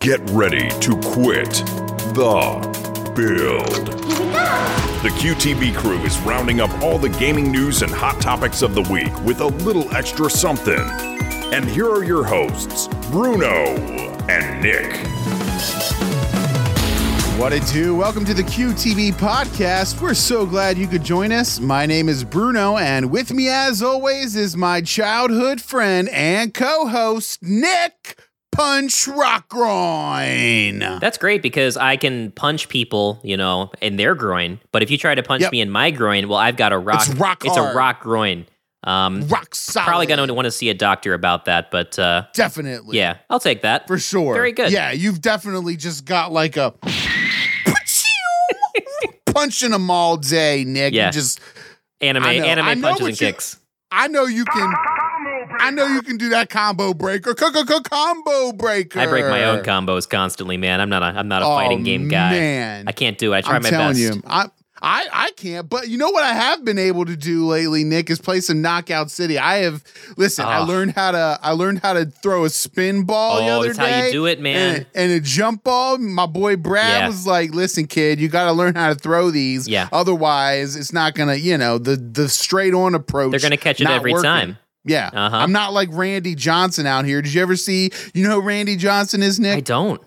Get ready to quit the build. Here we go. The QTB crew is rounding up all the gaming news and hot topics of the week with a little extra something. And here are your hosts, Bruno and Nick. What it do? Welcome to the QTB podcast. We're so glad you could join us. My name is Bruno, and with me as always is my childhood friend and co-host, Nick. Punch rock groin. That's great because I can punch people, you know, in their groin. But if you try to punch me in my groin, well, I've got a rock. It's a rock groin. Rock solid. Probably going to want to see a doctor about that, but definitely. Yeah, I'll take that for sure. Very good. Yeah, you've definitely just got like a punching them all day, Nick. Yeah. You just anime punches and kicks. I know you can. I know you can do that combo breaker. Combo breaker. I break my own combos constantly, man. I'm not a fighting game guy. Man. I can't do it. I try my best. You, I can't. But you know what I have been able to do lately, Nick, is play some Knockout City. I learned how to throw a spin ball the other day. That's how you do it, man. And a jump ball. My boy Brad was like, "Listen, kid, you got to learn how to throw these. Yeah. Otherwise, it's not gonna. You know, the straight on approach. They're gonna catch it every time." Yeah, I'm not like Randy Johnson out here. Did you ever see, you know who Randy Johnson is, Nick? I don't.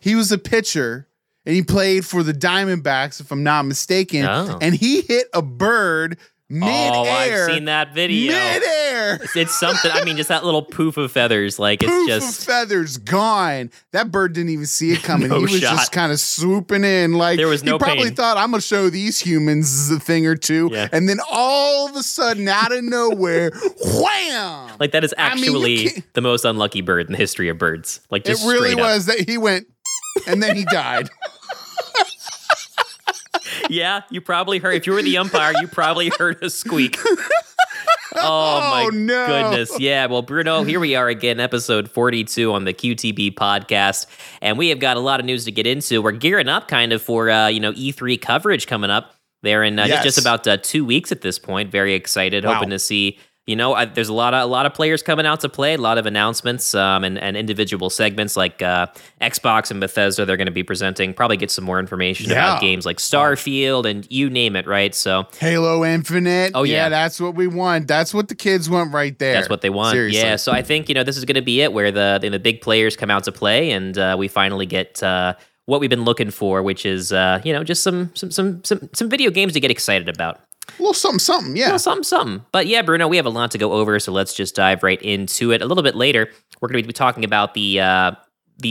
He was a pitcher, and he played for the Diamondbacks, if I'm not mistaken, and he hit a bird mid-air. Oh, I've seen that video. Mid-air. It's something, I mean, just that little poof of feathers. Like, it's just... feathers gone. That bird didn't even see it coming. No he was shot. Just kind of swooping in. Like, there was no he probably pain. Thought, I'm going to show these humans a thing or two. Yeah. And then all of a sudden, out of nowhere, wham! Like, that is actually the most unlucky bird in the history of birds. Like, just straight up. It really was that he went, and then he died. Yeah, you probably heard. If you were the umpire, you probably heard a squeak. Oh my goodness. Yeah, well, Bruno, here we are again, episode 42 on the QTB podcast, and we have got a lot of news to get into. We're gearing up kind of for, E3 coverage coming up there in just about 2 weeks at this point. Very excited, hoping to see, you know, there's a lot of players coming out to play, a lot of announcements and individual segments like Xbox and Bethesda. They're going to be presenting, probably get some more information about games like Starfield and you name it, right? So Halo Infinite. Oh, yeah, that's what we want. That's what the kids want right there. That's what they want. Seriously. Yeah, so I think, you know, this is going to be it where the big players come out to play and we finally get what we've been looking for, which is, you know, just some video games to get excited about. A little something, yeah. A little something. But yeah, Bruno, we have a lot to go over, so let's just dive right into it. A little bit later, we're going to be talking about the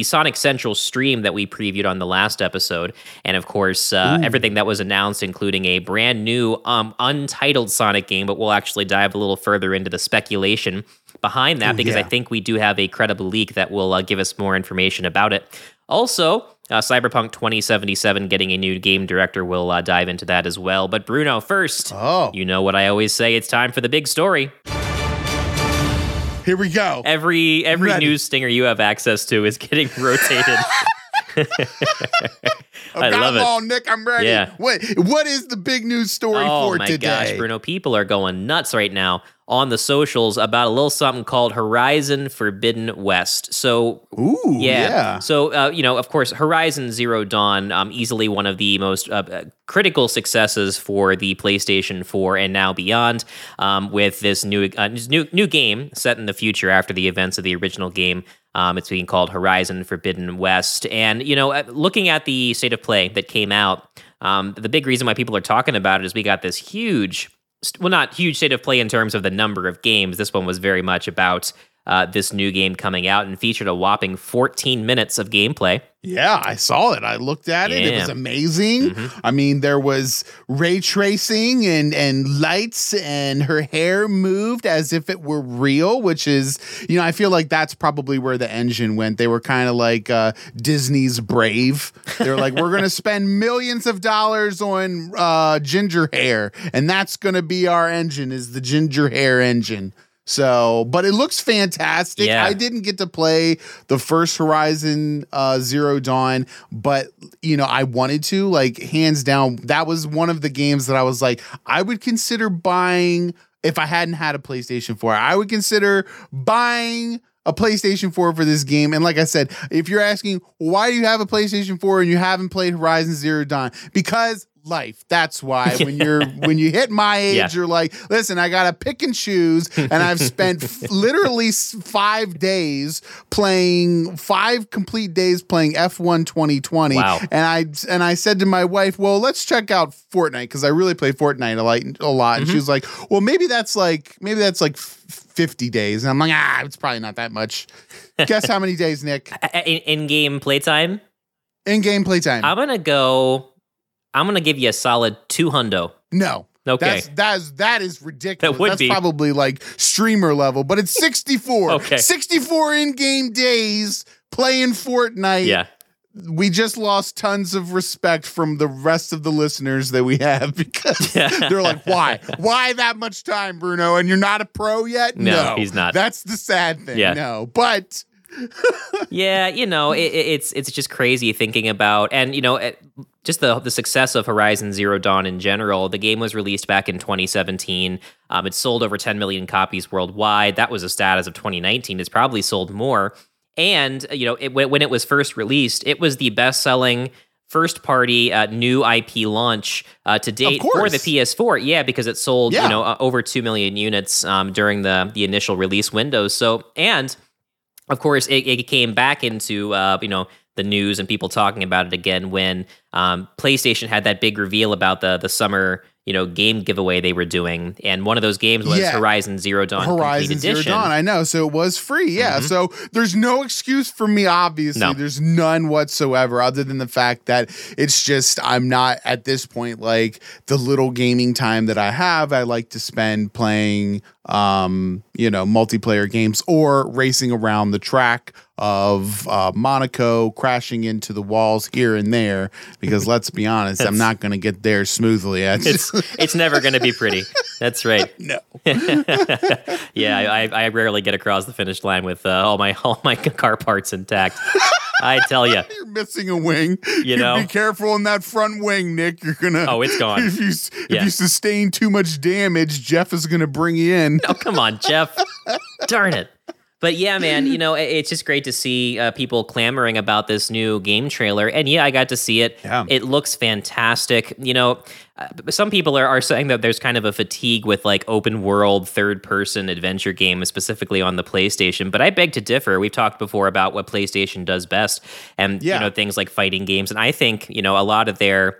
Sonic Central stream that we previewed on the last episode. And of course, everything that was announced, including a brand new untitled Sonic game, but we'll actually dive a little further into the speculation behind that because I think we do have a credible leak that will give us more information about it. Also, Cyberpunk 2077 getting a new game director. We'll dive into that as well. But Bruno, first, you know what I always say, it's time for the big story. Here we go. Every news stinger you have access to is getting rotated. I love it. All, Nick, I'm ready. Yeah. What is the big news story for today? Oh my gosh, Bruno, people are going nuts right now on the socials about a little something called Horizon Forbidden West. So, So, you know, of course, Horizon Zero Dawn, easily one of the most critical successes for the PlayStation 4 and now beyond, with this new game set in the future after the events of the original game. It's being called Horizon Forbidden West. And, you know, looking at the state of play that came out, the big reason why people are talking about it is we got this huge, well, not huge state of play in terms of the number of games. This one was very much about this new game coming out and featured a whopping 14 minutes of gameplay. Yeah, I saw it. I looked at it. It was amazing. Mm-hmm. I mean, there was ray tracing and lights, and her hair moved as if it were real, which is, you know, I feel like that's probably where the engine went. They were kind of like Disney's Brave. They're like, we're going to spend millions of dollars on ginger hair, and that's going to be our engine, is the ginger hair engine. So, but it looks fantastic. Yeah. I didn't get to play the first Horizon Zero Dawn, but, you know, I wanted to, like, hands down. That was one of the games that I was like, I would consider buying if I hadn't had a PlayStation 4. I would consider buying a PlayStation 4 for this game. And like I said, if you're asking why do you have a PlayStation 4 and you haven't played Horizon Zero Dawn, because life. That's why when you hit my age, you're like, listen, I got to pick and choose. And I've spent literally 5 days playing 5 complete days playing F1 2020. Wow. And I said to my wife, well, let's check out Fortnite. Cause I really play Fortnite a lot. Mm-hmm. And she was like, well, maybe that's like 50 days. And I'm like, it's probably not that much. Guess how many days, Nick? In-game playtime. I'm going to give you a solid 200. No. Okay. That is ridiculous. That's probably like streamer level, but it's 64. Okay. 64 in-game days playing Fortnite. Yeah. We just lost tons of respect from the rest of the listeners that we have because they're like, why? Why that much time, Bruno? And you're not a pro yet? No, he's not. That's the sad thing. Yeah. No, but... yeah, you know, it's just crazy thinking about, and you know, just the success of Horizon Zero Dawn in general. The game was released back in 2017. It sold over 10 million copies worldwide. That was a stat as of 2019. It's probably sold more. And you know, when it was first released, it was the best-selling first-party new IP launch to date for the PS4. Yeah, because it sold over 2 million units during the initial release window. So and of course, it came back into the news and people talking about it again when PlayStation had that big reveal about the summer game giveaway they were doing, and one of those games was Horizon Zero Dawn. I know, so it was free. Yeah, mm-hmm. So there's no excuse for me. Obviously, there's none whatsoever, other than the fact that it's just I'm not at this point like the little gaming time that I have. I like to spend playing. Multiplayer games or racing around the track of Monaco, crashing into the walls here and there, because let's be honest, I'm not going to get there smoothly. It's never going to be pretty. That's right. No. Yeah, I rarely get across the finish line with all my car parts intact. I tell you, you're missing a wing. Be careful in that front wing, Nick. You're gonna. Oh, it's gone. If you sustain too much damage, Jeff is gonna bring you in. Oh, come on, Jeff. Darn it. But yeah, man, it's just great to see people clamoring about this new game trailer. And yeah, I got to see it. Yeah. It looks fantastic. Some people are saying that there's kind of a fatigue with like open world third person adventure games, specifically on the PlayStation. But I beg to differ. We've talked before about what PlayStation does best and, things like fighting games. And I think, a lot of their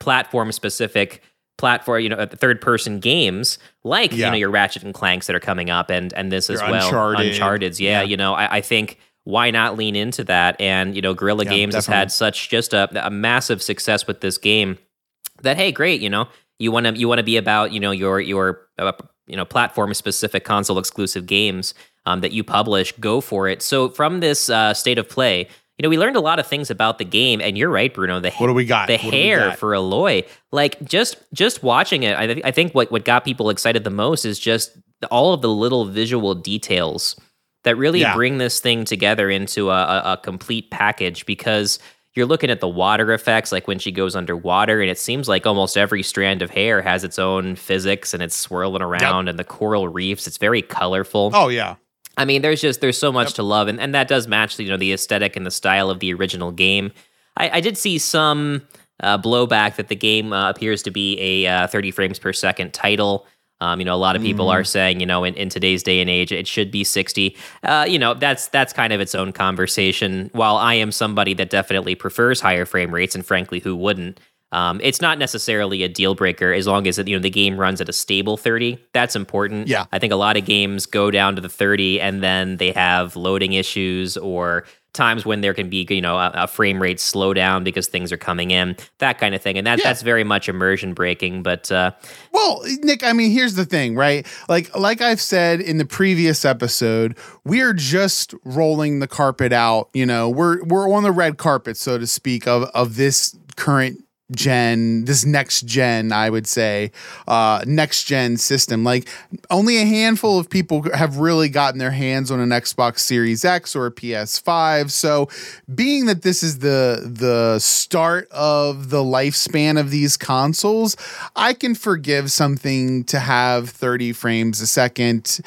platform specific third person games like your Ratchet and Clanks that are coming up and this as well, Uncharted. I think why not lean into that? And Guerrilla Games has had such just a massive success with this game that hey, great, you want to be about your platform specific console exclusive games that you publish, go for it. So from this state of play. We learned a lot of things about the game, and you're right, Bruno. What do we got? The hair for Aloy, like just watching it, I think what got people excited the most is just all of the little visual details that really bring this thing together into a complete package. Because you're looking at the water effects, like when she goes underwater, and it seems like almost every strand of hair has its own physics, and it's swirling around, and the coral reefs. It's very colorful. Oh yeah. I mean, there's so much to love, and that does match the aesthetic and the style of the original game. I did see some blowback that the game appears to be a 30 frames per second title. A lot of people are saying in today's day and age it should be 60. That's kind of its own conversation. While I am somebody that definitely prefers higher frame rates, and frankly, who wouldn't? It's not necessarily a deal breaker as long as the game runs at a stable 30. That's important. Yeah. I think a lot of games go down to the 30 and then they have loading issues or times when there can be a frame rate slowdown because things are coming in, that kind of thing. And that's very much immersion breaking. But well, Nick, I mean, here's the thing, right? Like I've said in the previous episode, we are just rolling the carpet out. We're on the red carpet, so to speak, of this current gen, this next gen, I would say, next gen system. Like only a handful of people have really gotten their hands on an Xbox Series X or a PS5. So being that this is the start of the lifespan of these consoles, I can forgive something to have 30 frames a second.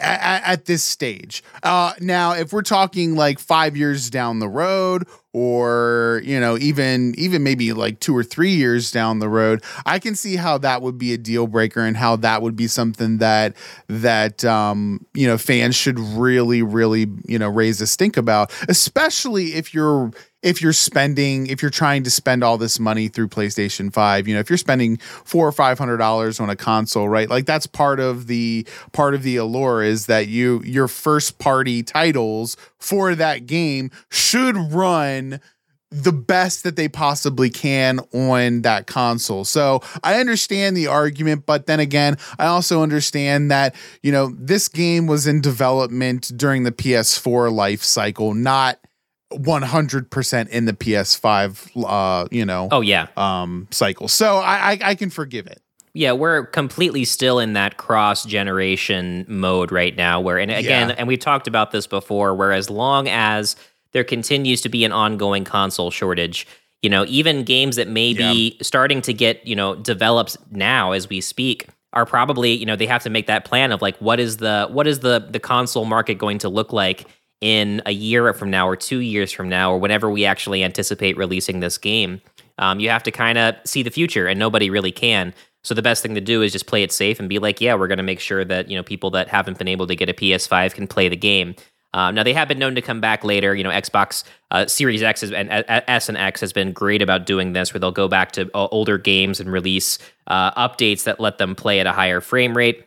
at this stage. Now, if we're talking like 5 years down the road, or, you know, even maybe like 2 or 3 years down the road, I can see how that would be a deal breaker and how that would be something that you know, fans should really, you know, raise a stink about, especially if you're trying to spend all this money through PlayStation 5. You know, if you're spending $400 or $500 on a console, right? Like, that's part of the allure, is that your first party titles for that game should run the best that they possibly can on that console. So I understand the argument, but then again, I also understand that, you know, this game was in development during the PS4 life cycle, not 100% in the PS5, you know, cycle. So I can forgive it. Yeah, we're completely still in that cross-generation mode right now, where, and again, and we've talked about this before, where as long as there continues to be an ongoing console shortage, you know, even games that may be starting to get, you know, developed now as we speak, are probably, you know, they have to make that plan of like, what is the console market going to look like in a year from now, or 2 years from now, or whenever we actually anticipate releasing this game. You have to kind of see the future, and nobody really can. So the best thing to do is just play it safe and be like, yeah, we're going to make sure that, you know, people that haven't been able to get a PS5 can play the game. Now, they have been known to come back later. You know, Xbox Series X and S and X has been great about doing this, where they'll go back to older games and release updates that let them play at a higher frame rate.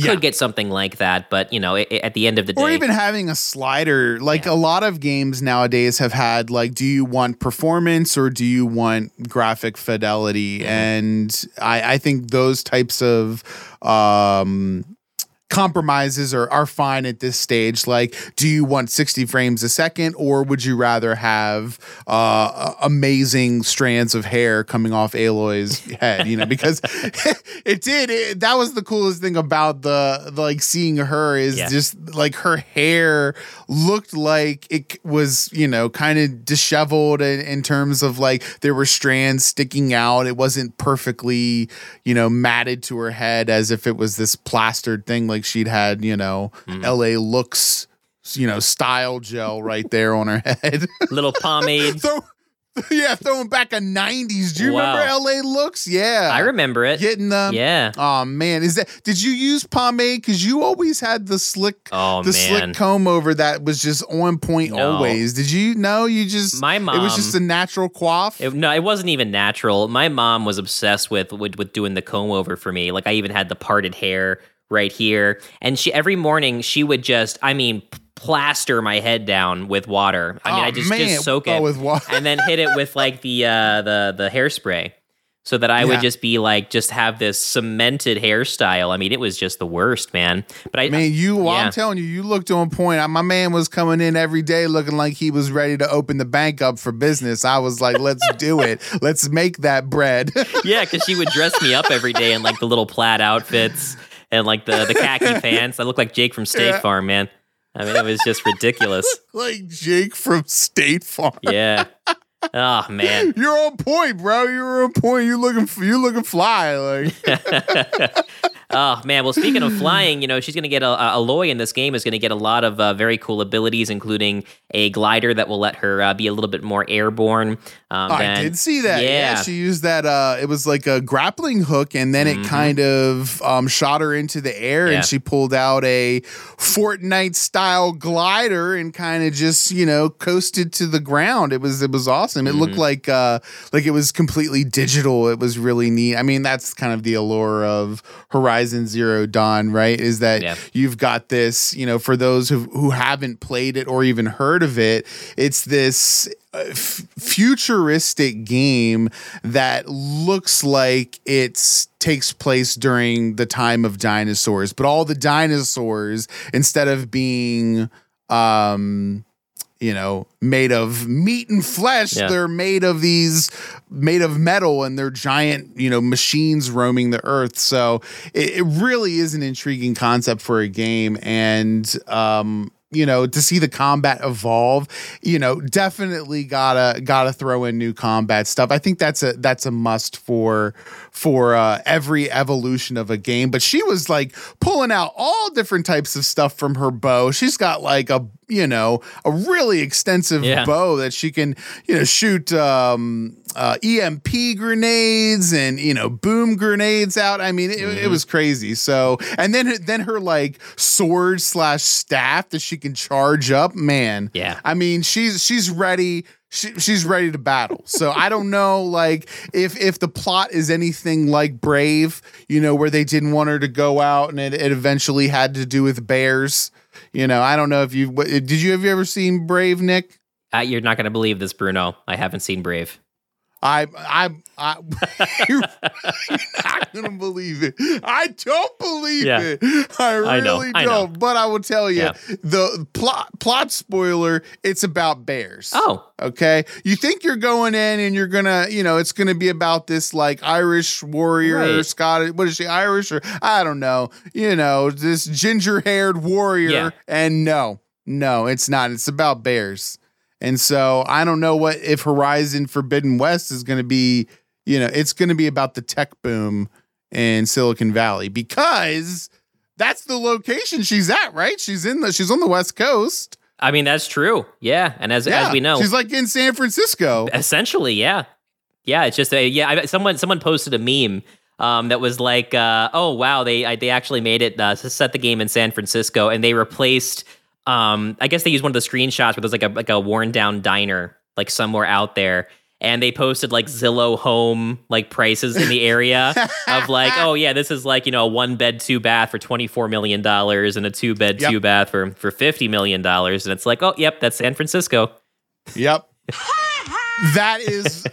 Could get something like that, but, you know, at the end of the day... Or even having a slider. Like, a lot of games nowadays have had, like, do you want performance or do you want graphic fidelity? And I think those types of... compromises are fine at this stage. Like, do you want 60 frames a second, or would you rather have amazing strands of hair coming off Aloy's head? You know, because that was the coolest thing about the like seeing her, is just like her hair looked like it was, you know, kind of disheveled in terms of like there were strands sticking out. It wasn't perfectly, you know, matted to her head as if it was this plastered thing. Like she'd had, you know, LA looks, you know, style gel right there on her head. Little pomade. Throwing back a 90s. Do you remember LA looks? Yeah. I remember it. Getting them. Yeah. Oh man. Did you use pomade? Because you always had the slick slick comb over that was just on point always. Did you know you just my mom it was just a natural coif? It wasn't even natural. My mom was obsessed with doing the comb over for me. Like I even had the parted hair right here, and she every morning she would just plaster my head down with water. I just soak it with water and then hit it with like the hairspray, so that I would just be like, just have this cemented hairstyle. I mean, it was just the worst, man. But I'm telling you, you looked on point. My man was coming in every day looking like he was ready to open the bank up for business. I was like, let's do it. Let's make that bread. Yeah, because she would dress me up every day in like the little plaid outfits. And like the khaki pants. I look like Jake from State Farm, man. I mean, it was just ridiculous. Like Jake from State Farm. Yeah. Oh man. You're on point, bro. You're on point. You're looking fly. Like. Oh man. Well, speaking of flying, you know, she's gonna get Aloy in this game is gonna get a lot of very cool abilities, including a glider that will let her be a little bit more airborne. I did see that. Yeah, she used that. It was like a grappling hook, and then it kind of shot her into the air, and she pulled out a Fortnite style glider and kind of just, you know, coasted to the ground. It was awesome. It looked like it was completely digital. It was really neat. I mean, that's kind of the allure of Horizon Zero Dawn, right? Is that you've got this, you know, for those who haven't played it or even heard of it, it's this futuristic game that looks like it takes place during the time of dinosaurs, but all the dinosaurs, instead of being you know, made of meat and flesh, they're made of metal, and they're giant, you know, machines roaming the earth. So it really is an intriguing concept for a game, and you know, to see the combat evolve, you know, definitely gotta throw in new combat stuff. I think that's a must for every evolution of a game. But she was like pulling out all different types of stuff from her bow. She's got like a really extensive bow that she can, you know, shoot EMP grenades and, you know, boom grenades out. I mean, it was crazy. So, and then her like sword / staff that she can charge up, man. Yeah. I mean, she's ready. She's ready to battle. So I don't know, like if the plot is anything like Brave, you know, where they didn't want her to go out and it eventually had to do with bears. You know, I don't know if you have you ever seen Brave, Nick? You're not going to believe this, Bruno. I haven't seen Brave. You're not going to believe it. I don't believe it. I really don't. But I will tell you, the plot spoiler, it's about bears. Oh. Okay. You think you're going in and you're going to, you know, it's going to be about this like Irish warrior or Scottish. What is she, Irish? Or I don't know. You know, this ginger-haired warrior. Yeah. And no, it's not. It's about bears. And so I don't know if Horizon Forbidden West is going to be, you know, it's going to be about the tech boom in Silicon Valley, because that's the location she's at, right? She's on the West Coast. I mean, that's true. Yeah. And as we know, she's like in San Francisco. Essentially. Yeah. Yeah. It's just someone posted a meme that was like, oh, wow. They actually made it to set the game in San Francisco, and they replaced I guess they used one of the screenshots where there's like a worn down diner, like somewhere out there. And they posted like Zillow home, like prices in the area of like, oh yeah, this is like, you know, a 1-bed, 2-bath for $24 million and a 2-bed, 2-bath for $50 million. And it's like, oh, yep, that's San Francisco. Yep. That is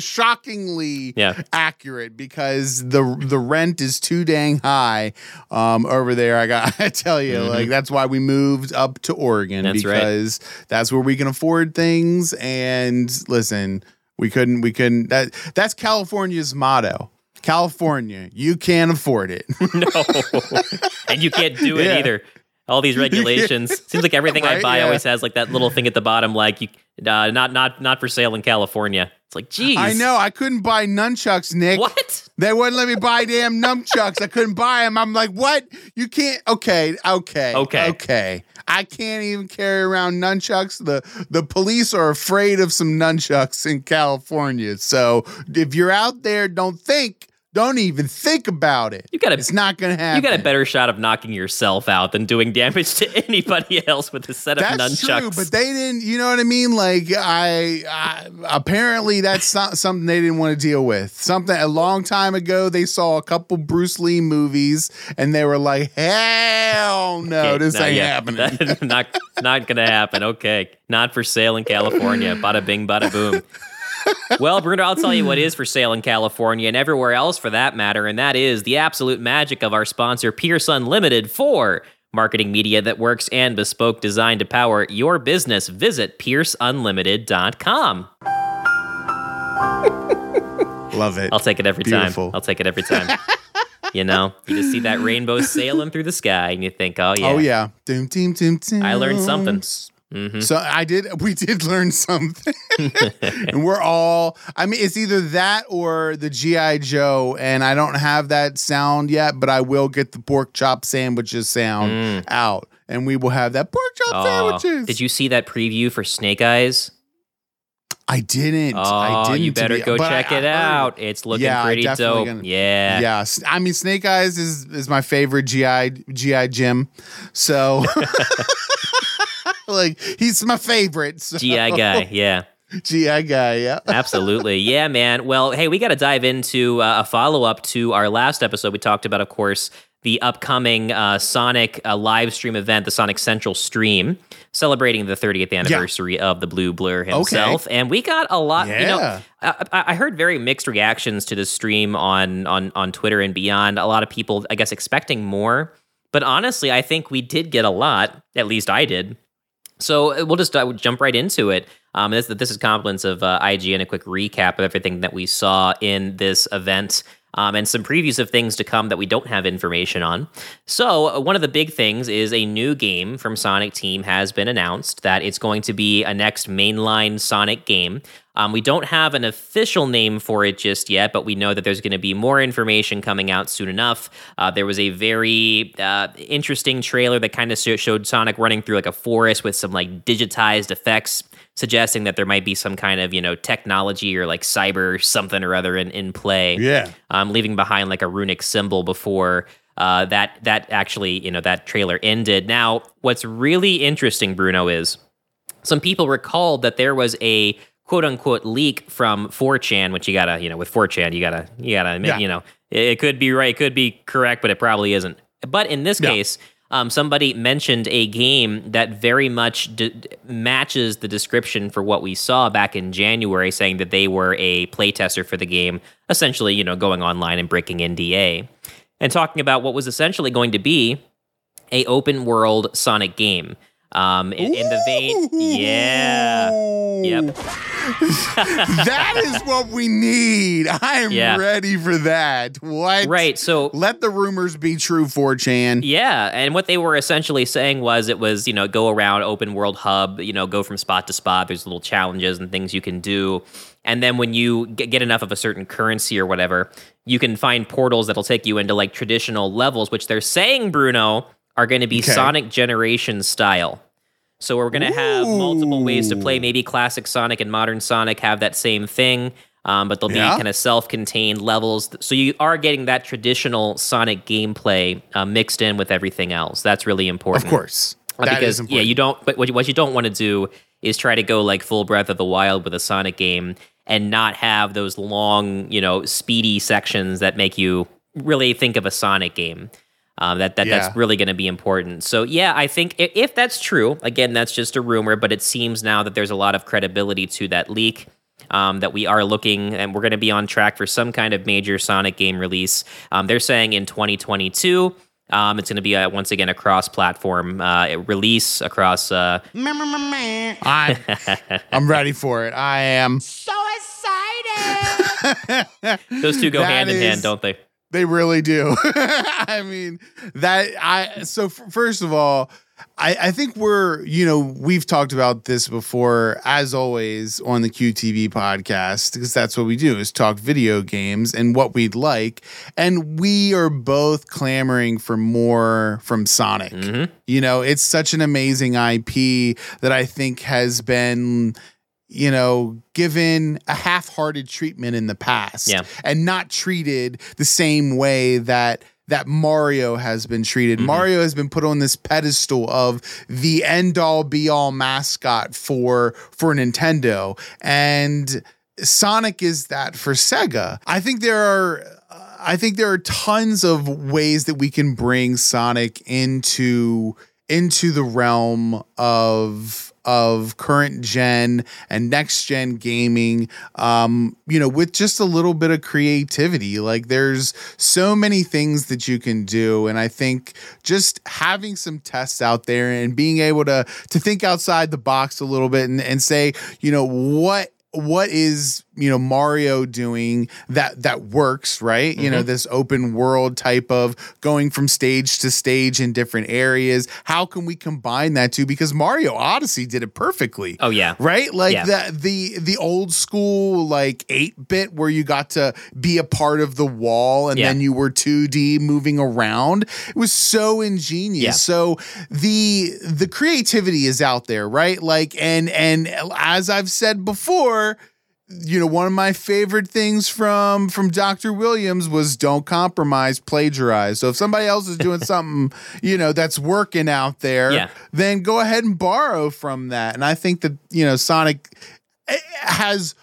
shockingly accurate, because the rent is too dang high over there. I tell you, like that's why we moved up to Oregon, because that's where we can afford things. And listen, we couldn't. That's California's motto. California, you can't afford it. No, and you can't do it either. All these regulations. Seems like everything I buy always has like that little thing at the bottom, like you not for sale in California. It's like, geez. I know. I couldn't buy nunchucks, Nick. What? They wouldn't let me buy damn nunchucks. I couldn't buy them. I'm like, what? You can't. Okay. I can't even carry around nunchucks. The police are afraid of some nunchucks in California. So if you're out there, don't even think about it. It's not going to happen. You got a better shot of knocking yourself out than doing damage to anybody else with a set of nunchucks. That's true, but they didn't, you know what I mean? Like, I apparently that's not something they didn't want to deal with. Something a long time ago, they saw a couple Bruce Lee movies, and they were like, hell no, this ain't happening. Not going to happen. Okay. Not for sale in California. Bada bing, bada boom. Well, Bruno, I'll tell you what is for sale in California and everywhere else for that matter, and that is the absolute magic of our sponsor, Pierce Unlimited, for marketing media that works and bespoke design to power your business. Visit pierceunlimited.com. Love it. I'll take it every time. I'll take it every time. You know, you just see that rainbow sailing through the sky, and you think, oh, yeah. Oh, yeah. Doom, doom, doom, doom. I learned something. Mm-hmm. So we did learn something. And we're all, I mean, it's either that or the G.I. Joe, and I don't have that sound yet, but I will get the pork chop sandwiches sound out, and we will have that pork chop sandwiches. Did you see that preview for Snake Eyes? I didn't. Oh, you better go check it out. It's looking pretty dope. Yeah. I mean, Snake Eyes is my favorite G.I. Jim. So... Like, he's my favorite. So. G.I. guy, yeah. Absolutely. Yeah, man. Well, hey, we got to dive into a follow-up to our last episode. We talked about, of course, the upcoming Sonic live stream event, the Sonic Central stream, celebrating the 30th anniversary of the Blue Blur himself. Okay. And we got a lot, you know, I heard very mixed reactions to this stream on Twitter and beyond. A lot of people, I guess, expecting more. But honestly, I think we did get a lot, at least I did. So we'll just jump right into it. This is compliments of IGN, a quick recap of everything that we saw in this event. and some previews of things to come that we don't have information on. So one of the big things is a new game from Sonic Team has been announced, that it's going to be a next mainline Sonic game. We don't have an official name for it just yet, but we know that there's going to be more information coming out soon enough. There was a very interesting trailer that kind of showed Sonic running through like a forest with some like digitized effects, suggesting that there might be some kind of, you know, technology or like cyber something or other in play. Yeah. Leaving behind like a runic symbol before that actually, you know, that trailer ended. Now, what's really interesting, Bruno, is some people recalled that there was a quote-unquote leak from 4chan, which you gotta, you know, with 4chan, you gotta admit, yeah, you know, it could be right, it could be correct, but it probably isn't. But in this case, somebody mentioned a game that very much matches the description for what we saw back in January, saying that they were a playtester for the game, essentially, you know, going online and breaking NDA, and talking about what was essentially going to be a open-world Sonic game. In the vein, that is what we need. I am ready for that. What? Right, so let the rumors be true, 4chan. Yeah, and what they were essentially saying was it was, you know, go around, open world hub, you know, go from spot to spot. There's little challenges and things you can do. And then when you get enough of a certain currency or whatever, you can find portals that'll take you into like traditional levels, which they're saying, Bruno, are going to be Sonic Generation style. So we're going to have multiple ways to play. Maybe classic Sonic and modern Sonic have that same thing, but they'll be kind of self-contained levels. So you are getting that traditional Sonic gameplay mixed in with everything else. That's really important. Of course. Because, important. Yeah, you don't, but what you don't want to do is try to go like full Breath of the Wild with a Sonic game and not have those long, you know, speedy sections that make you really think of a Sonic game. That's really going to be important. So, yeah, I think if that's true, again, that's just a rumor, but it seems now that there's a lot of credibility to that leak, that we are looking, and we're going to be on track for some kind of major Sonic game release. They're saying in 2022, it's going to be, once again, a cross-platform release across... I'm ready for it. I am so excited! Those two go hand in hand, don't they? They really do. I mean, first of all, I think we're, you know, we've talked about this before, as always, on the QTV podcast, because that's what we do, is talk video games and what we'd like. And we are both clamoring for more from Sonic. Mm-hmm. You know, it's such an amazing IP that I think has been, you know, given a half-hearted treatment in the past and not treated the same way that Mario has been treated. Mm-hmm. Mario has been put on this pedestal of the end-all, be-all mascot for Nintendo, and Sonic is that for Sega. I think there are tons of ways that we can bring Sonic into the realm of current gen and next gen gaming, you know, with just a little bit of creativity. Like, there's so many things that you can do. And I think just having some tests out there and being able to think outside the box a little bit and say, you know, what is, you know, Mario doing that works, right? Mm-hmm. You know, this open world type of going from stage to stage in different areas. How can we combine that too? Because Mario Odyssey did it perfectly. Oh yeah. Right? Like the old school, like 8-bit, where you got to be a part of the wall and then you were 2D moving around. It was so ingenious. Yeah. So the creativity is out there, right? Like, and as I've said before, you know, one of my favorite things from Dr. Williams was don't compromise, plagiarize. So if somebody else is doing something, you know, that's working out there, then go ahead and borrow from that. And I think that, you know, Sonic has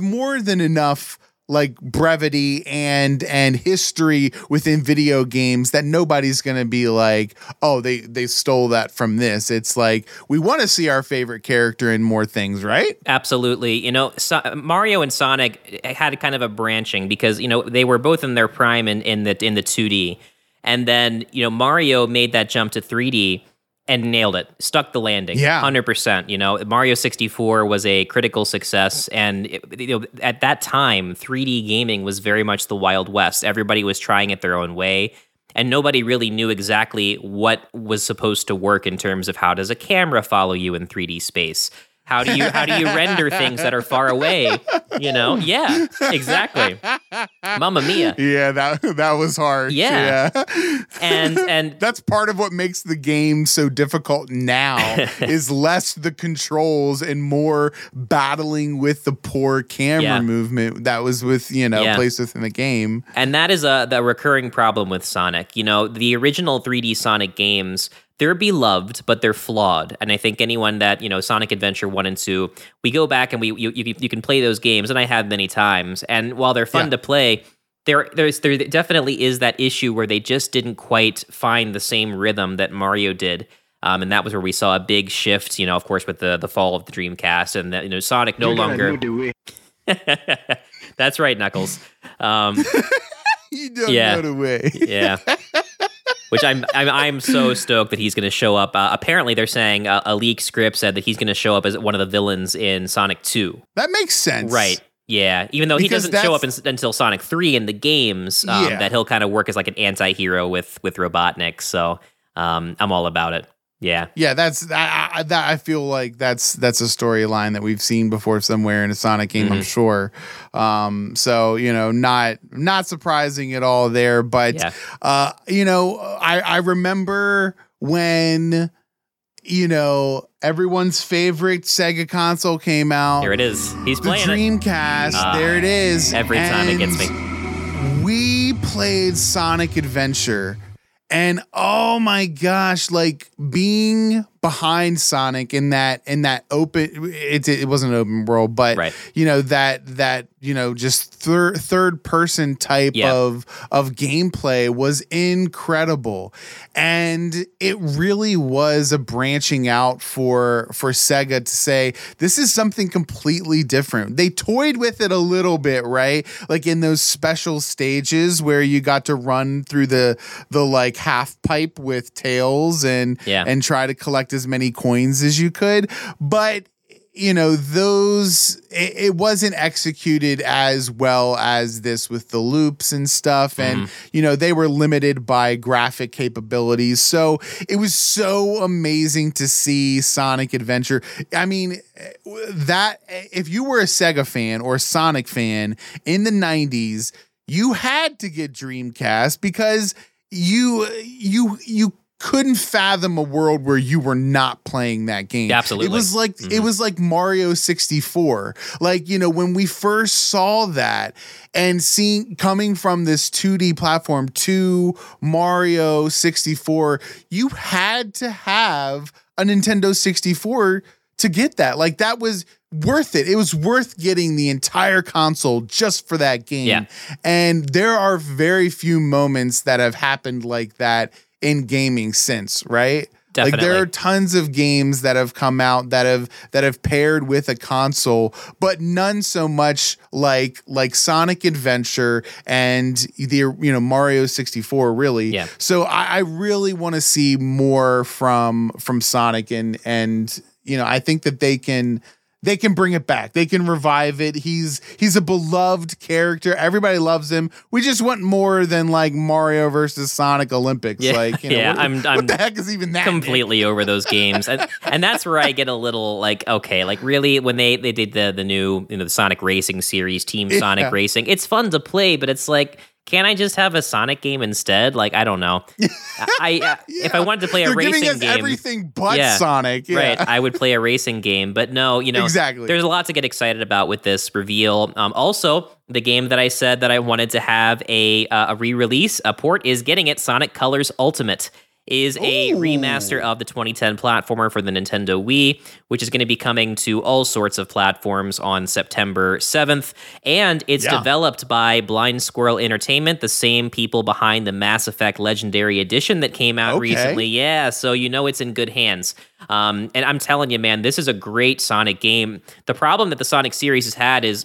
more than enough like brevity and history within video games that nobody's going to be like, oh, they stole that from this. It's like, we want to see our favorite character in more things, right? Absolutely. You know, Mario and Sonic had kind of a branching because, you know, they were both in their prime in the 2D. And then, you know, Mario made that jump to 3D. and nailed it. Stuck the landing. Yeah. 100%. You know, Mario 64 was a critical success. And it, you know, at that time, 3D gaming was very much the Wild West. Everybody was trying it their own way. And nobody really knew exactly what was supposed to work in terms of how does a camera follow you in 3D space? How do you render things that are far away? You know? Yeah, exactly. Mamma mia. Yeah, that was hard. Yeah. And that's part of what makes the game so difficult now is less the controls and more battling with the poor camera movement that was with, you know, placed within the game. And that is the recurring problem with Sonic. You know, the original 3D Sonic games, they're beloved, but they're flawed. And I think anyone that, you know, Sonic Adventure 1 and 2, we go back and you can play those games, and I have many times. And while they're fun to play, there definitely is that issue where they just didn't quite find the same rhythm that Mario did. And that was where we saw a big shift, you know, of course, with the fall of the Dreamcast and the, you know, Sonic no longer. That's right, Knuckles. You don't know the way. Yeah. Which I'm so stoked that he's going to show up. Apparently, they're saying a leaked script said that he's going to show up as one of the villains in Sonic 2. That makes sense. Right. Yeah. Even though he doesn't show up until Sonic 3 in the games, that he'll kind of work as like an anti-hero with Robotnik. So I'm all about it. Yeah. Yeah, I feel like that's a storyline that we've seen before somewhere in a Sonic game, I'm sure. So, you know, not surprising at all there, but you know, I remember when, you know, everyone's favorite Sega console came out. There it is. He's playing Dreamcast. There it is. Every time it gets me. We played Sonic Adventure. And oh my gosh, like being behind Sonic in that open, it wasn't an open world, but you know, that you know, just third person type of gameplay was incredible. And it really was a branching out for Sega to say, this is something completely different. They toyed with it a little bit, right? Like in those special stages where you got to run through the like half pipe with Tails and try to collect as many coins as you could. But you know, it wasn't executed as well as this with the loops and stuff. And, you know, they were limited by graphic capabilities. So it was so amazing to see Sonic Adventure. I mean, that if you were a Sega fan or a Sonic fan in the 90s, you had to get Dreamcast because you couldn't fathom a world where you were not playing that game. Absolutely. It was like Mario 64. Like, you know, when we first saw that and coming from this 2D platform to Mario 64, you had to have a Nintendo 64 to get that. Like that was worth it. It was worth getting the entire console just for that game. Yeah. And there are very few moments that have happened like that in gaming since, right? Definitely. Like there are tons of games that have come out that have paired with a console, but none so much like Sonic Adventure and Mario 64 really. Yeah. So I really want to see more from Sonic and you know, I think that they can bring it back. They can revive it. He's a beloved character. Everybody loves him. We just want more than like Mario versus Sonic Olympics. Yeah, like, you know, what the heck is even that? Completely over those games, and that's where I get a little like, okay, like really when they did the new, you know, the Sonic Racing series, Team Sonic Racing. It's fun to play, but it's like, can I just have a Sonic game instead? Like, I don't know. If I wanted to play a racing game, everything but Sonic. Yeah. Right, I would play a racing game, but no, you know, exactly. There's a lot to get excited about with this reveal. Also, the game that I said that I wanted to have a re-release, a port, is getting it. Sonic Colors Ultimate is a remaster of the 2010 platformer for the Nintendo Wii, which is going to be coming to all sorts of platforms on September 7th. And it's developed by Blind Squirrel Entertainment, the same people behind the Mass Effect Legendary Edition that came out recently. Yeah, so you know it's in good hands. And I'm telling you, man, this is a great Sonic game. The problem that the Sonic series has had is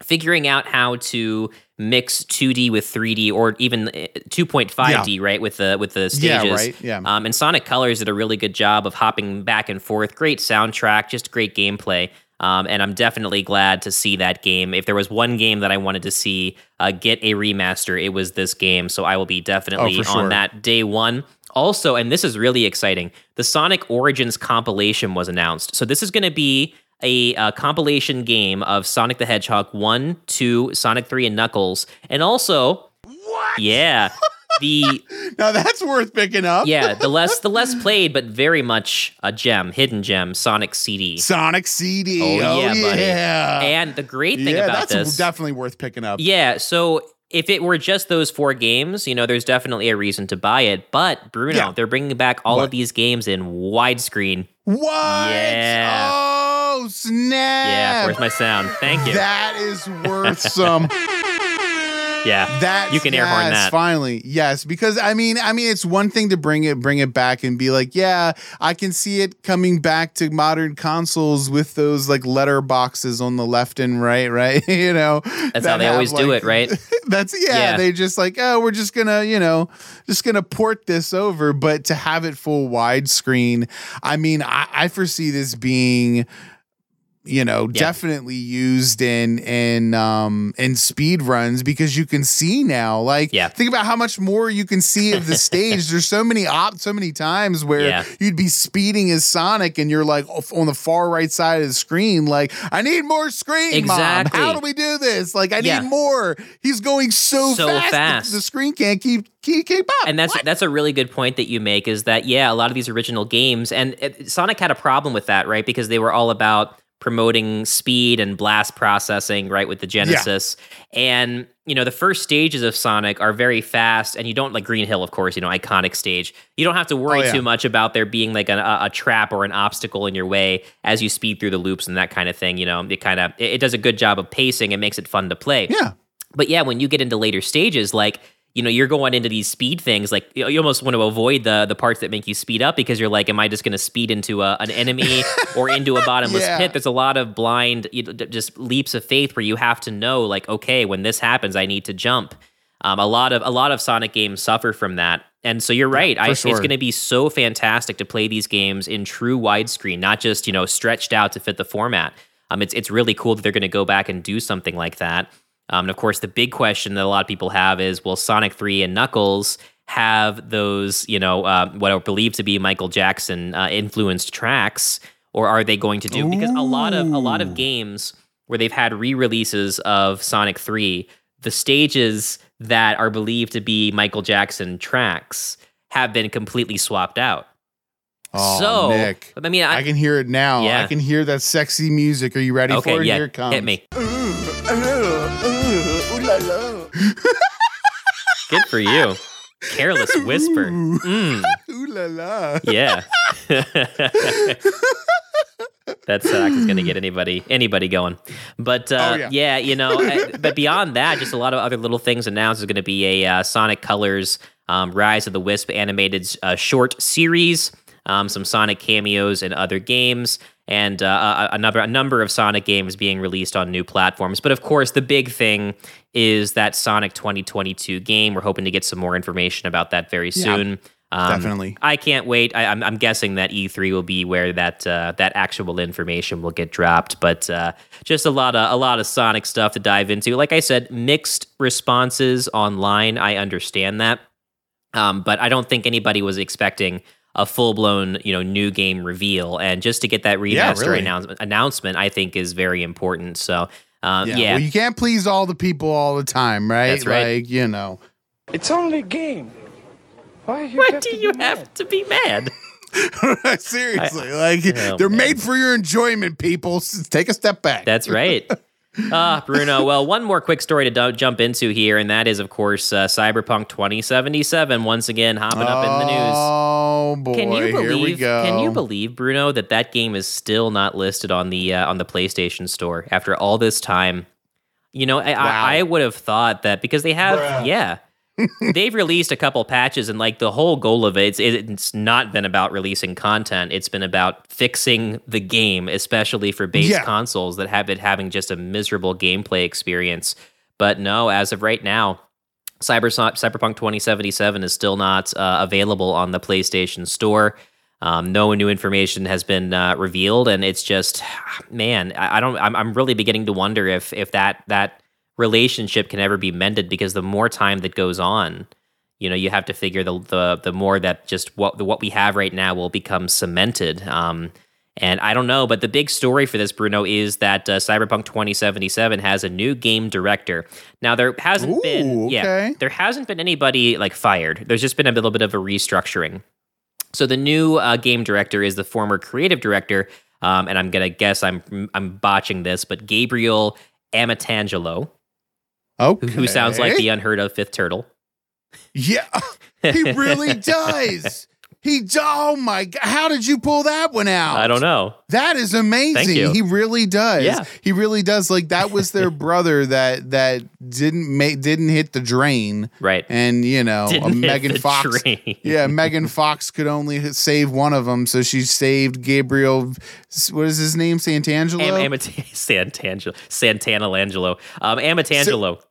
figuring out how to mix 2D with 3D or even 2.5D, right, with the stages. Yeah, right, yeah. And Sonic Colors did a really good job of hopping back and forth. Great soundtrack, just great gameplay. And I'm definitely glad to see that game. If there was one game that I wanted to see get a remaster, it was this game. So I will be definitely on that day one. Also, and this is really exciting, the Sonic Origins compilation was announced. So this is going to be a compilation game of Sonic the Hedgehog 1, 2, Sonic 3, and Knuckles. And also... What? Yeah. Now that's worth picking up. Yeah, the less played, but very much a gem, hidden gem, Sonic CD. Sonic CD. Oh yeah, buddy. And the great thing about this... Yeah, that's definitely worth picking up. Yeah, so... If it were just those four games, you know, there's definitely a reason to buy it. But, Bruno, they're bringing back all of these games in widescreen. What? Yeah. Oh, snap. Yeah, where's my sound? Thank you. That is worth some. Yeah, that's, you can air horn that. Finally, yes, because I mean, it's one thing to bring it back and be like, yeah, I can see it coming back to modern consoles with those like letter boxes on the left and right, you know. That's how they always do it, right? They just like, oh, we're just gonna, you know, port this over, but to have it full widescreen, I mean, I foresee this being. You know, definitely used in speed runs because you can see now. Like, think about how much more you can see of the stage. There's so many times where you'd be speeding as Sonic, and you're like on the far right side of the screen. Like, I need more screen, exactly. Mom. How do we do this? Like, I need more. He's going so fast. The screen can't keep up. And that's a really good point that you make. Is that a lot of these original games and Sonic had a problem with that, right? Because they were all about promoting speed and blast processing, right, with the Genesis. Yeah. And, you know, the first stages of Sonic are very fast, and you don't, like Green Hill, of course, you know, iconic stage. You don't have to worry too much about there being, like, a trap or an obstacle in your way as you speed through the loops and that kind of thing, you know. It does a good job of pacing. It makes it fun to play. Yeah. But, when you get into later stages, like, you know, you're going into these speed things, like you almost want to avoid the parts that make you speed up because you're like, am I just going to speed into an enemy or into a bottomless pit? There's a lot of blind, just leaps of faith where you have to know, like, okay, when this happens, I need to jump. A lot of Sonic games suffer from that. And so you're right. It's going to be so fantastic to play these games in true widescreen, not just, you know, stretched out to fit the format. It's really cool that they're going to go back and do something like that. And of course, the big question that a lot of people have is, will Sonic 3 and Knuckles have those, you know, what are believed to be Michael Jackson influenced tracks, or are they going to do? Ooh. Because a lot of games where they've had re-releases of Sonic 3, the stages that are believed to be Michael Jackson tracks have been completely swapped out. Oh, so, Nick, I mean, I can hear it now. Yeah. I can hear that sexy music. Are you ready for it? Yeah, here it comes. Hit me. Good for you. Careless whisper. Mm. Ooh la la. Yeah. That sack is going to get anybody going. But you know, but beyond that, just a lot of other little things announced. Is going to be a Sonic Colors Rise of the Wisp animated short series, some Sonic cameos in other games, and a number of Sonic games being released on new platforms. But of course, the big thing is that Sonic 2022 game. We're hoping to get some more information about that very soon. Definitely. I can't wait. I'm guessing that E3 will be where that actual information will get dropped. But just a lot of Sonic stuff to dive into. Like I said, mixed responses online. I understand that. But I don't think anybody was expecting a full-blown, you know, new game reveal, and just to get that remaster announcement, I think, is very important. So, Well, you can't please all the people all the time, right? That's right. Like, you know, it's only a game. Why do you have to be mad? Seriously, they're made for your enjoyment, people. Take a step back. That's right. Bruno, well, one more quick story to jump into here, and that is, of course, Cyberpunk 2077 once again hopping up in the news. Oh boy, can you believe, Bruno, that game is still not listed on the PlayStation Store after all this time? You know, I would have thought that because they have, they've released a couple patches, and like the whole goal of it's not been about releasing content. It's been about fixing the game, especially for base consoles that have been having just a miserable gameplay experience. But no, as of right now, Cyberpunk 2077 is still not available on the PlayStation Store. No new information has been revealed, and it's just, man, I'm really beginning to wonder if that relationship can ever be mended, because the more time that goes on, you know, you have to figure the more that just what we have right now will become cemented. And I don't know, but the big story for this, Bruno, is that Cyberpunk 2077 has a new game director. Now, there hasn't there hasn't been anybody like fired. There's just been a little bit of a restructuring. So the new game director is the former creative director, and I'm gonna guess I'm botching this, but Gabriel Amitangelo, who sounds like the unheard of Fifth Turtle. Yeah, he really does. Oh my God, how did you pull that one out? I don't know. That is amazing. Thank you. He really does. Yeah. He really does. Like, that was their brother that didn't hit the drain. Right. And, you know, Megan Fox. Yeah, Megan Fox could only save one of them, so she saved Gabriel, what is his name? Santangelo? Santangelo. Amitangelo.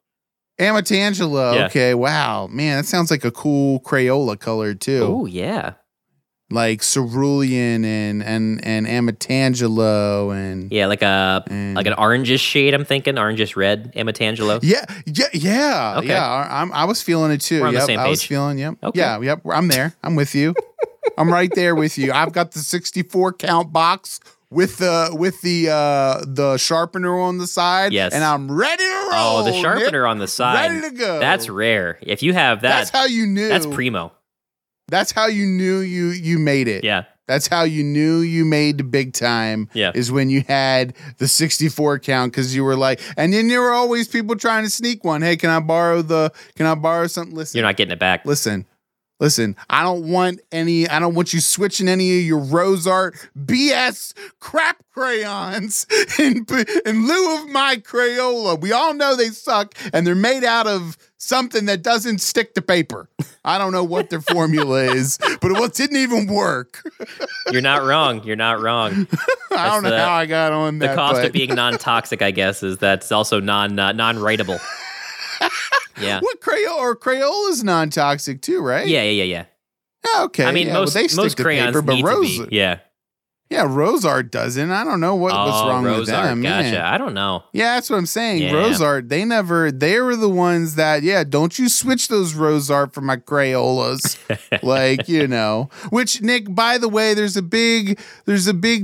Amitangelo. Yeah. Okay, wow. Man, that sounds like a cool Crayola color, too. Oh, yeah. Like cerulean and Amitangelo and... Yeah, like an orangish shade, I'm thinking. Orangish red Amitangelo. Yeah. Okay. Yeah, I was feeling it, too. We're on the same page. I was feeling, yep. Okay. Yeah, I'm there. I'm with you. I'm right there with you. I've got the 64-count box with the sharpener on the side, yes, and I'm ready to roll. Oh, the sharpener on the side, ready to go. That's rare. If you have that, that's how you knew. That's primo. That's how you knew you made it. Yeah. That's how you knew you made the big time. Yeah. Is when you had the 64 count, because you were like, and then there were always people trying to sneak one. Hey, can I borrow something? Listen, you're not getting it back. Listen, I don't want you switching any of your Rose Art BS crap crayons in lieu of my Crayola. We all know they suck, and they're made out of something that doesn't stick to paper. I don't know what their formula is, but it didn't even work. You're not wrong. I don't know how I got on that. The cost of being non-toxic, I guess, is that it's also non-writable. Yeah. What Crayola is non-toxic too, right? Yeah. Okay. I mean, most crayons paper, need to be. Yeah. Yeah, Rose Art doesn't. I don't know what's wrong with them. Art, gotcha. Man. I don't know. Yeah, that's what I'm saying. Yeah. Rose Art, they were the ones that, yeah, don't you switch those Rose Art for my Crayolas. Like, you know. Which, Nick, by the way, there's a big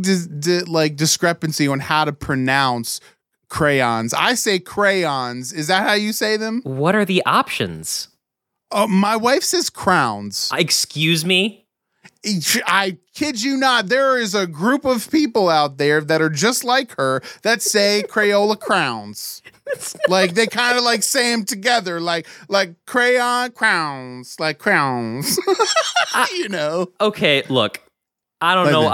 discrepancy on how to pronounce crayons. I say crayons. Is that how you say them? What are the options? My wife says crowns. Excuse me? I kid you not. There is a group of people out there that are just like her that say Crayola crowns. Like, they kind of like say them together, like crayon crowns, like crowns. You know. Okay, look. I don't know.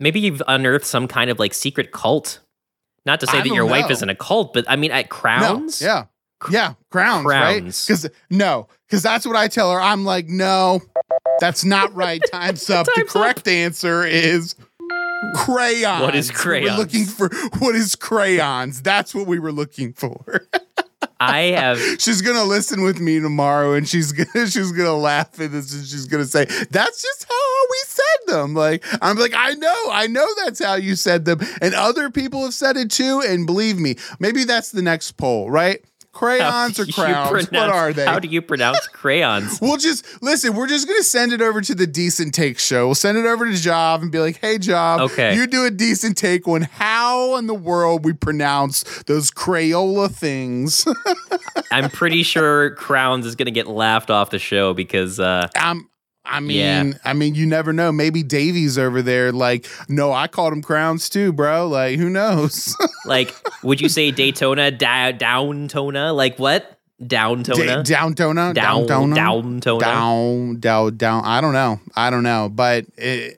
Maybe you've unearthed some kind of like secret cult. Not to say that your wife isn't a cult, but I mean, at crowns? No, yeah. Yeah, crowns, right? Because that's what I tell her. I'm like, no, that's not right. Time's up. The correct answer is crayons. What is crayons? We're looking for what is crayons. That's what we were looking for. She's gonna listen with me tomorrow, and she's gonna laugh at this, and she's gonna say, "That's just how we said them." Like, I'm like, I know that's how you said them, and other people have said it too. And believe me, maybe that's the next poll, right? Crayons or crowns? What are they? How do you pronounce crayons? We're just gonna send it over to the Decent Take show. We'll send it over to Job and be like, "Hey, Job, okay, you do a decent take on how in the world we pronounce those Crayola things." I'm pretty sure crowns is gonna get laughed off the show because I mean, you never know. Maybe Davies over there, like, no, I called him crowns too, bro. Like, who knows? Like, would you say Daytona, Downtona? Like, what? Downtona? Downtona? Downtona? Down. I don't know. But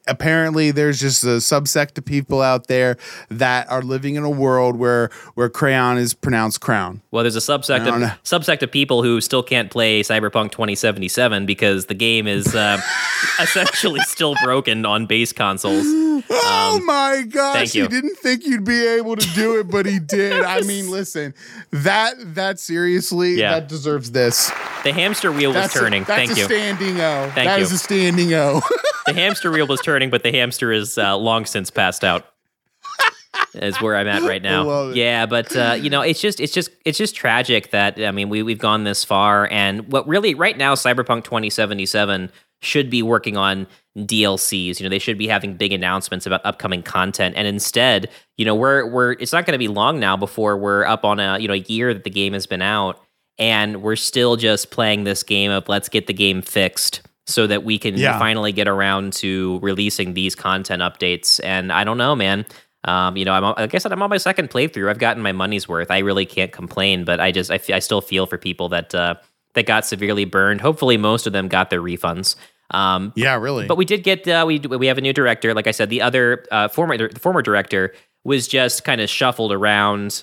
apparently there's just a subsect of people out there that are living in a world where crayon is pronounced crown. Well, there's a subsect of people who still can't play Cyberpunk 2077 because the game is essentially still broken on base consoles. Oh, Oh my gosh, he didn't think you'd be able to do it, but he did. I mean, listen, that seriously, that deserves this. The hamster wheel was turning. Thank you. That's a standing O. That is a standing O. The hamster wheel was turning, but the hamster is long since passed out. Is where I'm at right now. Yeah, but it's just tragic that, I mean, we've gone this far, and what really right now Cyberpunk 2077 should be working on DLCs. You know, they should be having big announcements about upcoming content, and instead, you know, we're it's not going to be long now before we're up on a year that the game has been out, and we're still just playing this game of let's get the game fixed so that we can finally get around to releasing these content updates. And I don't know, man. Like I said, I'm on my second playthrough. I've gotten my money's worth. I really can't complain, but I still feel for people that got severely burned. Hopefully, most of them got their refunds. Really. But we did get we have a new director. Like I said, the other former director was just kind of shuffled around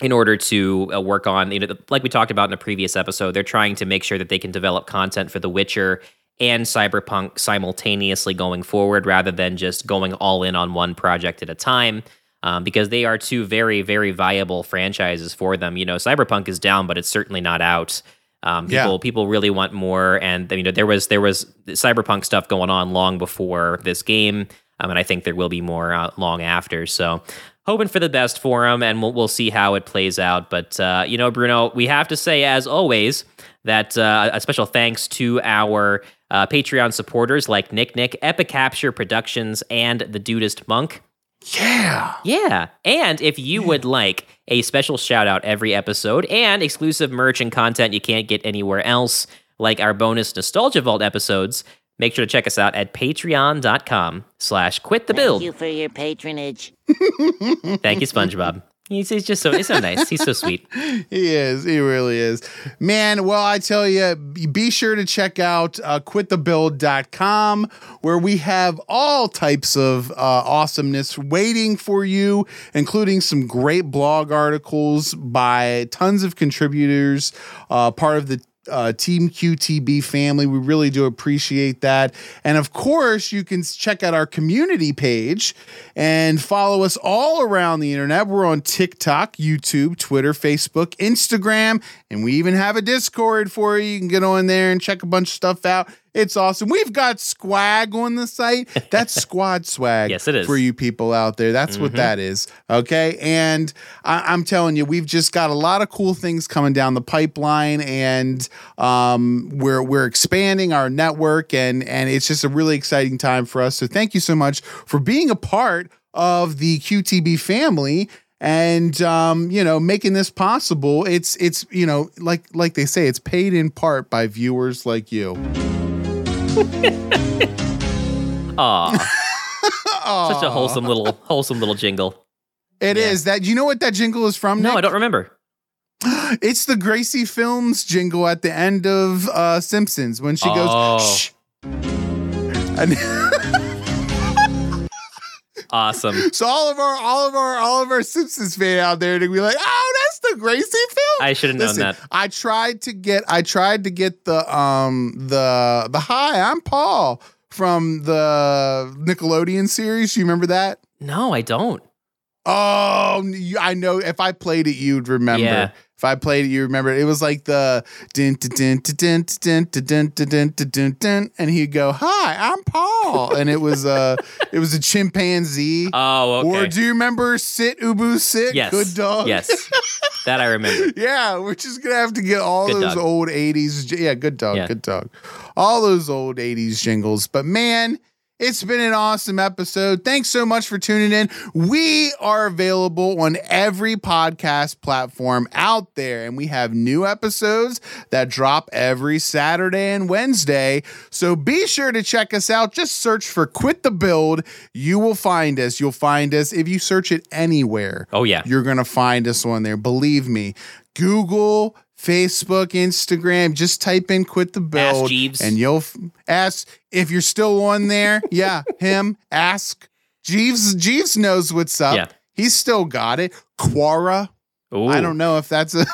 in order to work on, you know, like we talked about in a previous episode. They're trying to make sure that they can develop content for The Witcher and Cyberpunk simultaneously going forward, rather than just going all in on one project at a time, because they are two very, very viable franchises for them. You know, Cyberpunk is down, but it's certainly not out. People really want more, and you know, there was Cyberpunk stuff going on long before this game, and I think there will be more long after. So, hoping for the best for them, and we'll see how it plays out. But Bruno, we have to say, as always, that a special thanks to our Patreon supporters like Nick, Epicapture Productions, and The Dudist Monk. Yeah. And if you would like a special shout out every episode and exclusive merch and content you can't get anywhere else, like our bonus Nostalgia Vault episodes, make sure to check us out at patreon.com/quitthebuild. Thank you for your patronage. Thank you, SpongeBob. He's just so, he's so nice. He's so sweet. He is. He really is. Man, well, I tell you, be sure to check out quitthebuild.com, where we have all types of awesomeness waiting for you, including some great blog articles by tons of contributors, part of the Team QTB family. We really do appreciate that. And of course, you can check out our community page and follow us all around the internet. We're on TikTok, YouTube, Twitter, Facebook, Instagram, and we even have a Discord for you. You can get on there and check a bunch of stuff out. It's awesome. We've got swag on the site. That's squad swag. Yes, it is. For you people out there. That's what that is. Okay. And I'm telling you, we've just got a lot of cool things coming down the pipeline, and we're expanding our network, and it's just a really exciting time for us. So thank you so much for being a part of the QTB family. And, making this possible. It's, you know, like they say, it's paid in part by viewers like you. Aww. Such a wholesome little jingle. It is that. You know what that jingle is from? No, Nick? I don't remember. It's the Gracie Films jingle at the end of Simpsons when she goes, shh. Awesome. So all of our Simpsons fan out there to be like, oh, that's the Gracie Film. I should have known that. I tried to get the hi, I'm Paul from the Nickelodeon series. You remember that? No, I don't. Oh, I know. If I played it, you'd remember. Yeah. If I played it, you remember it. It was like the and he'd go, "Hi, I'm Paul," and it was a chimpanzee. Oh, okay. Or do you remember Sit Ubu Sit? Yes. Good dog. Yes, that I remember. Yeah, we're just gonna have to get all those old '80s. Yeah, good dog, good dog. All those old '80s jingles, but man. It's been an awesome episode. Thanks so much for tuning in. We are available on every podcast platform out there, and we have new episodes that drop every Saturday and Wednesday. So be sure to check us out. Just search for Quit the Build. You will find us. You'll find us. If you search it anywhere, you're going to find us on there. Believe me. Google, Facebook, Instagram, just type in Quit the Build. Ask Jeeves. And you'll ask if you're still on there. Yeah, him. Ask Jeeves. Jeeves knows what's up. Yeah. He's still got it. Quora. Ooh. I don't know if that's a...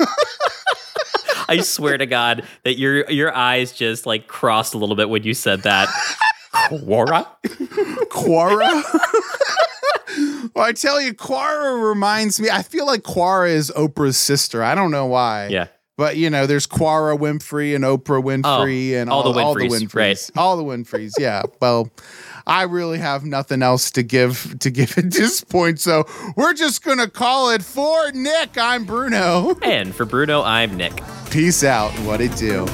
I swear to God that your eyes just like crossed a little bit when you said that. Quora? Well, I tell you, Quora reminds me. I feel like Quora is Oprah's sister. I don't know why. Yeah. But, you know, there's Quora Winfrey and Oprah Winfrey and all the Winfreys. Right. All the Winfreys, yeah. Well, I really have nothing else to give at this point, so we're just going to call it. For Nick, I'm Bruno. And for Bruno, I'm Nick. Peace out. What it do?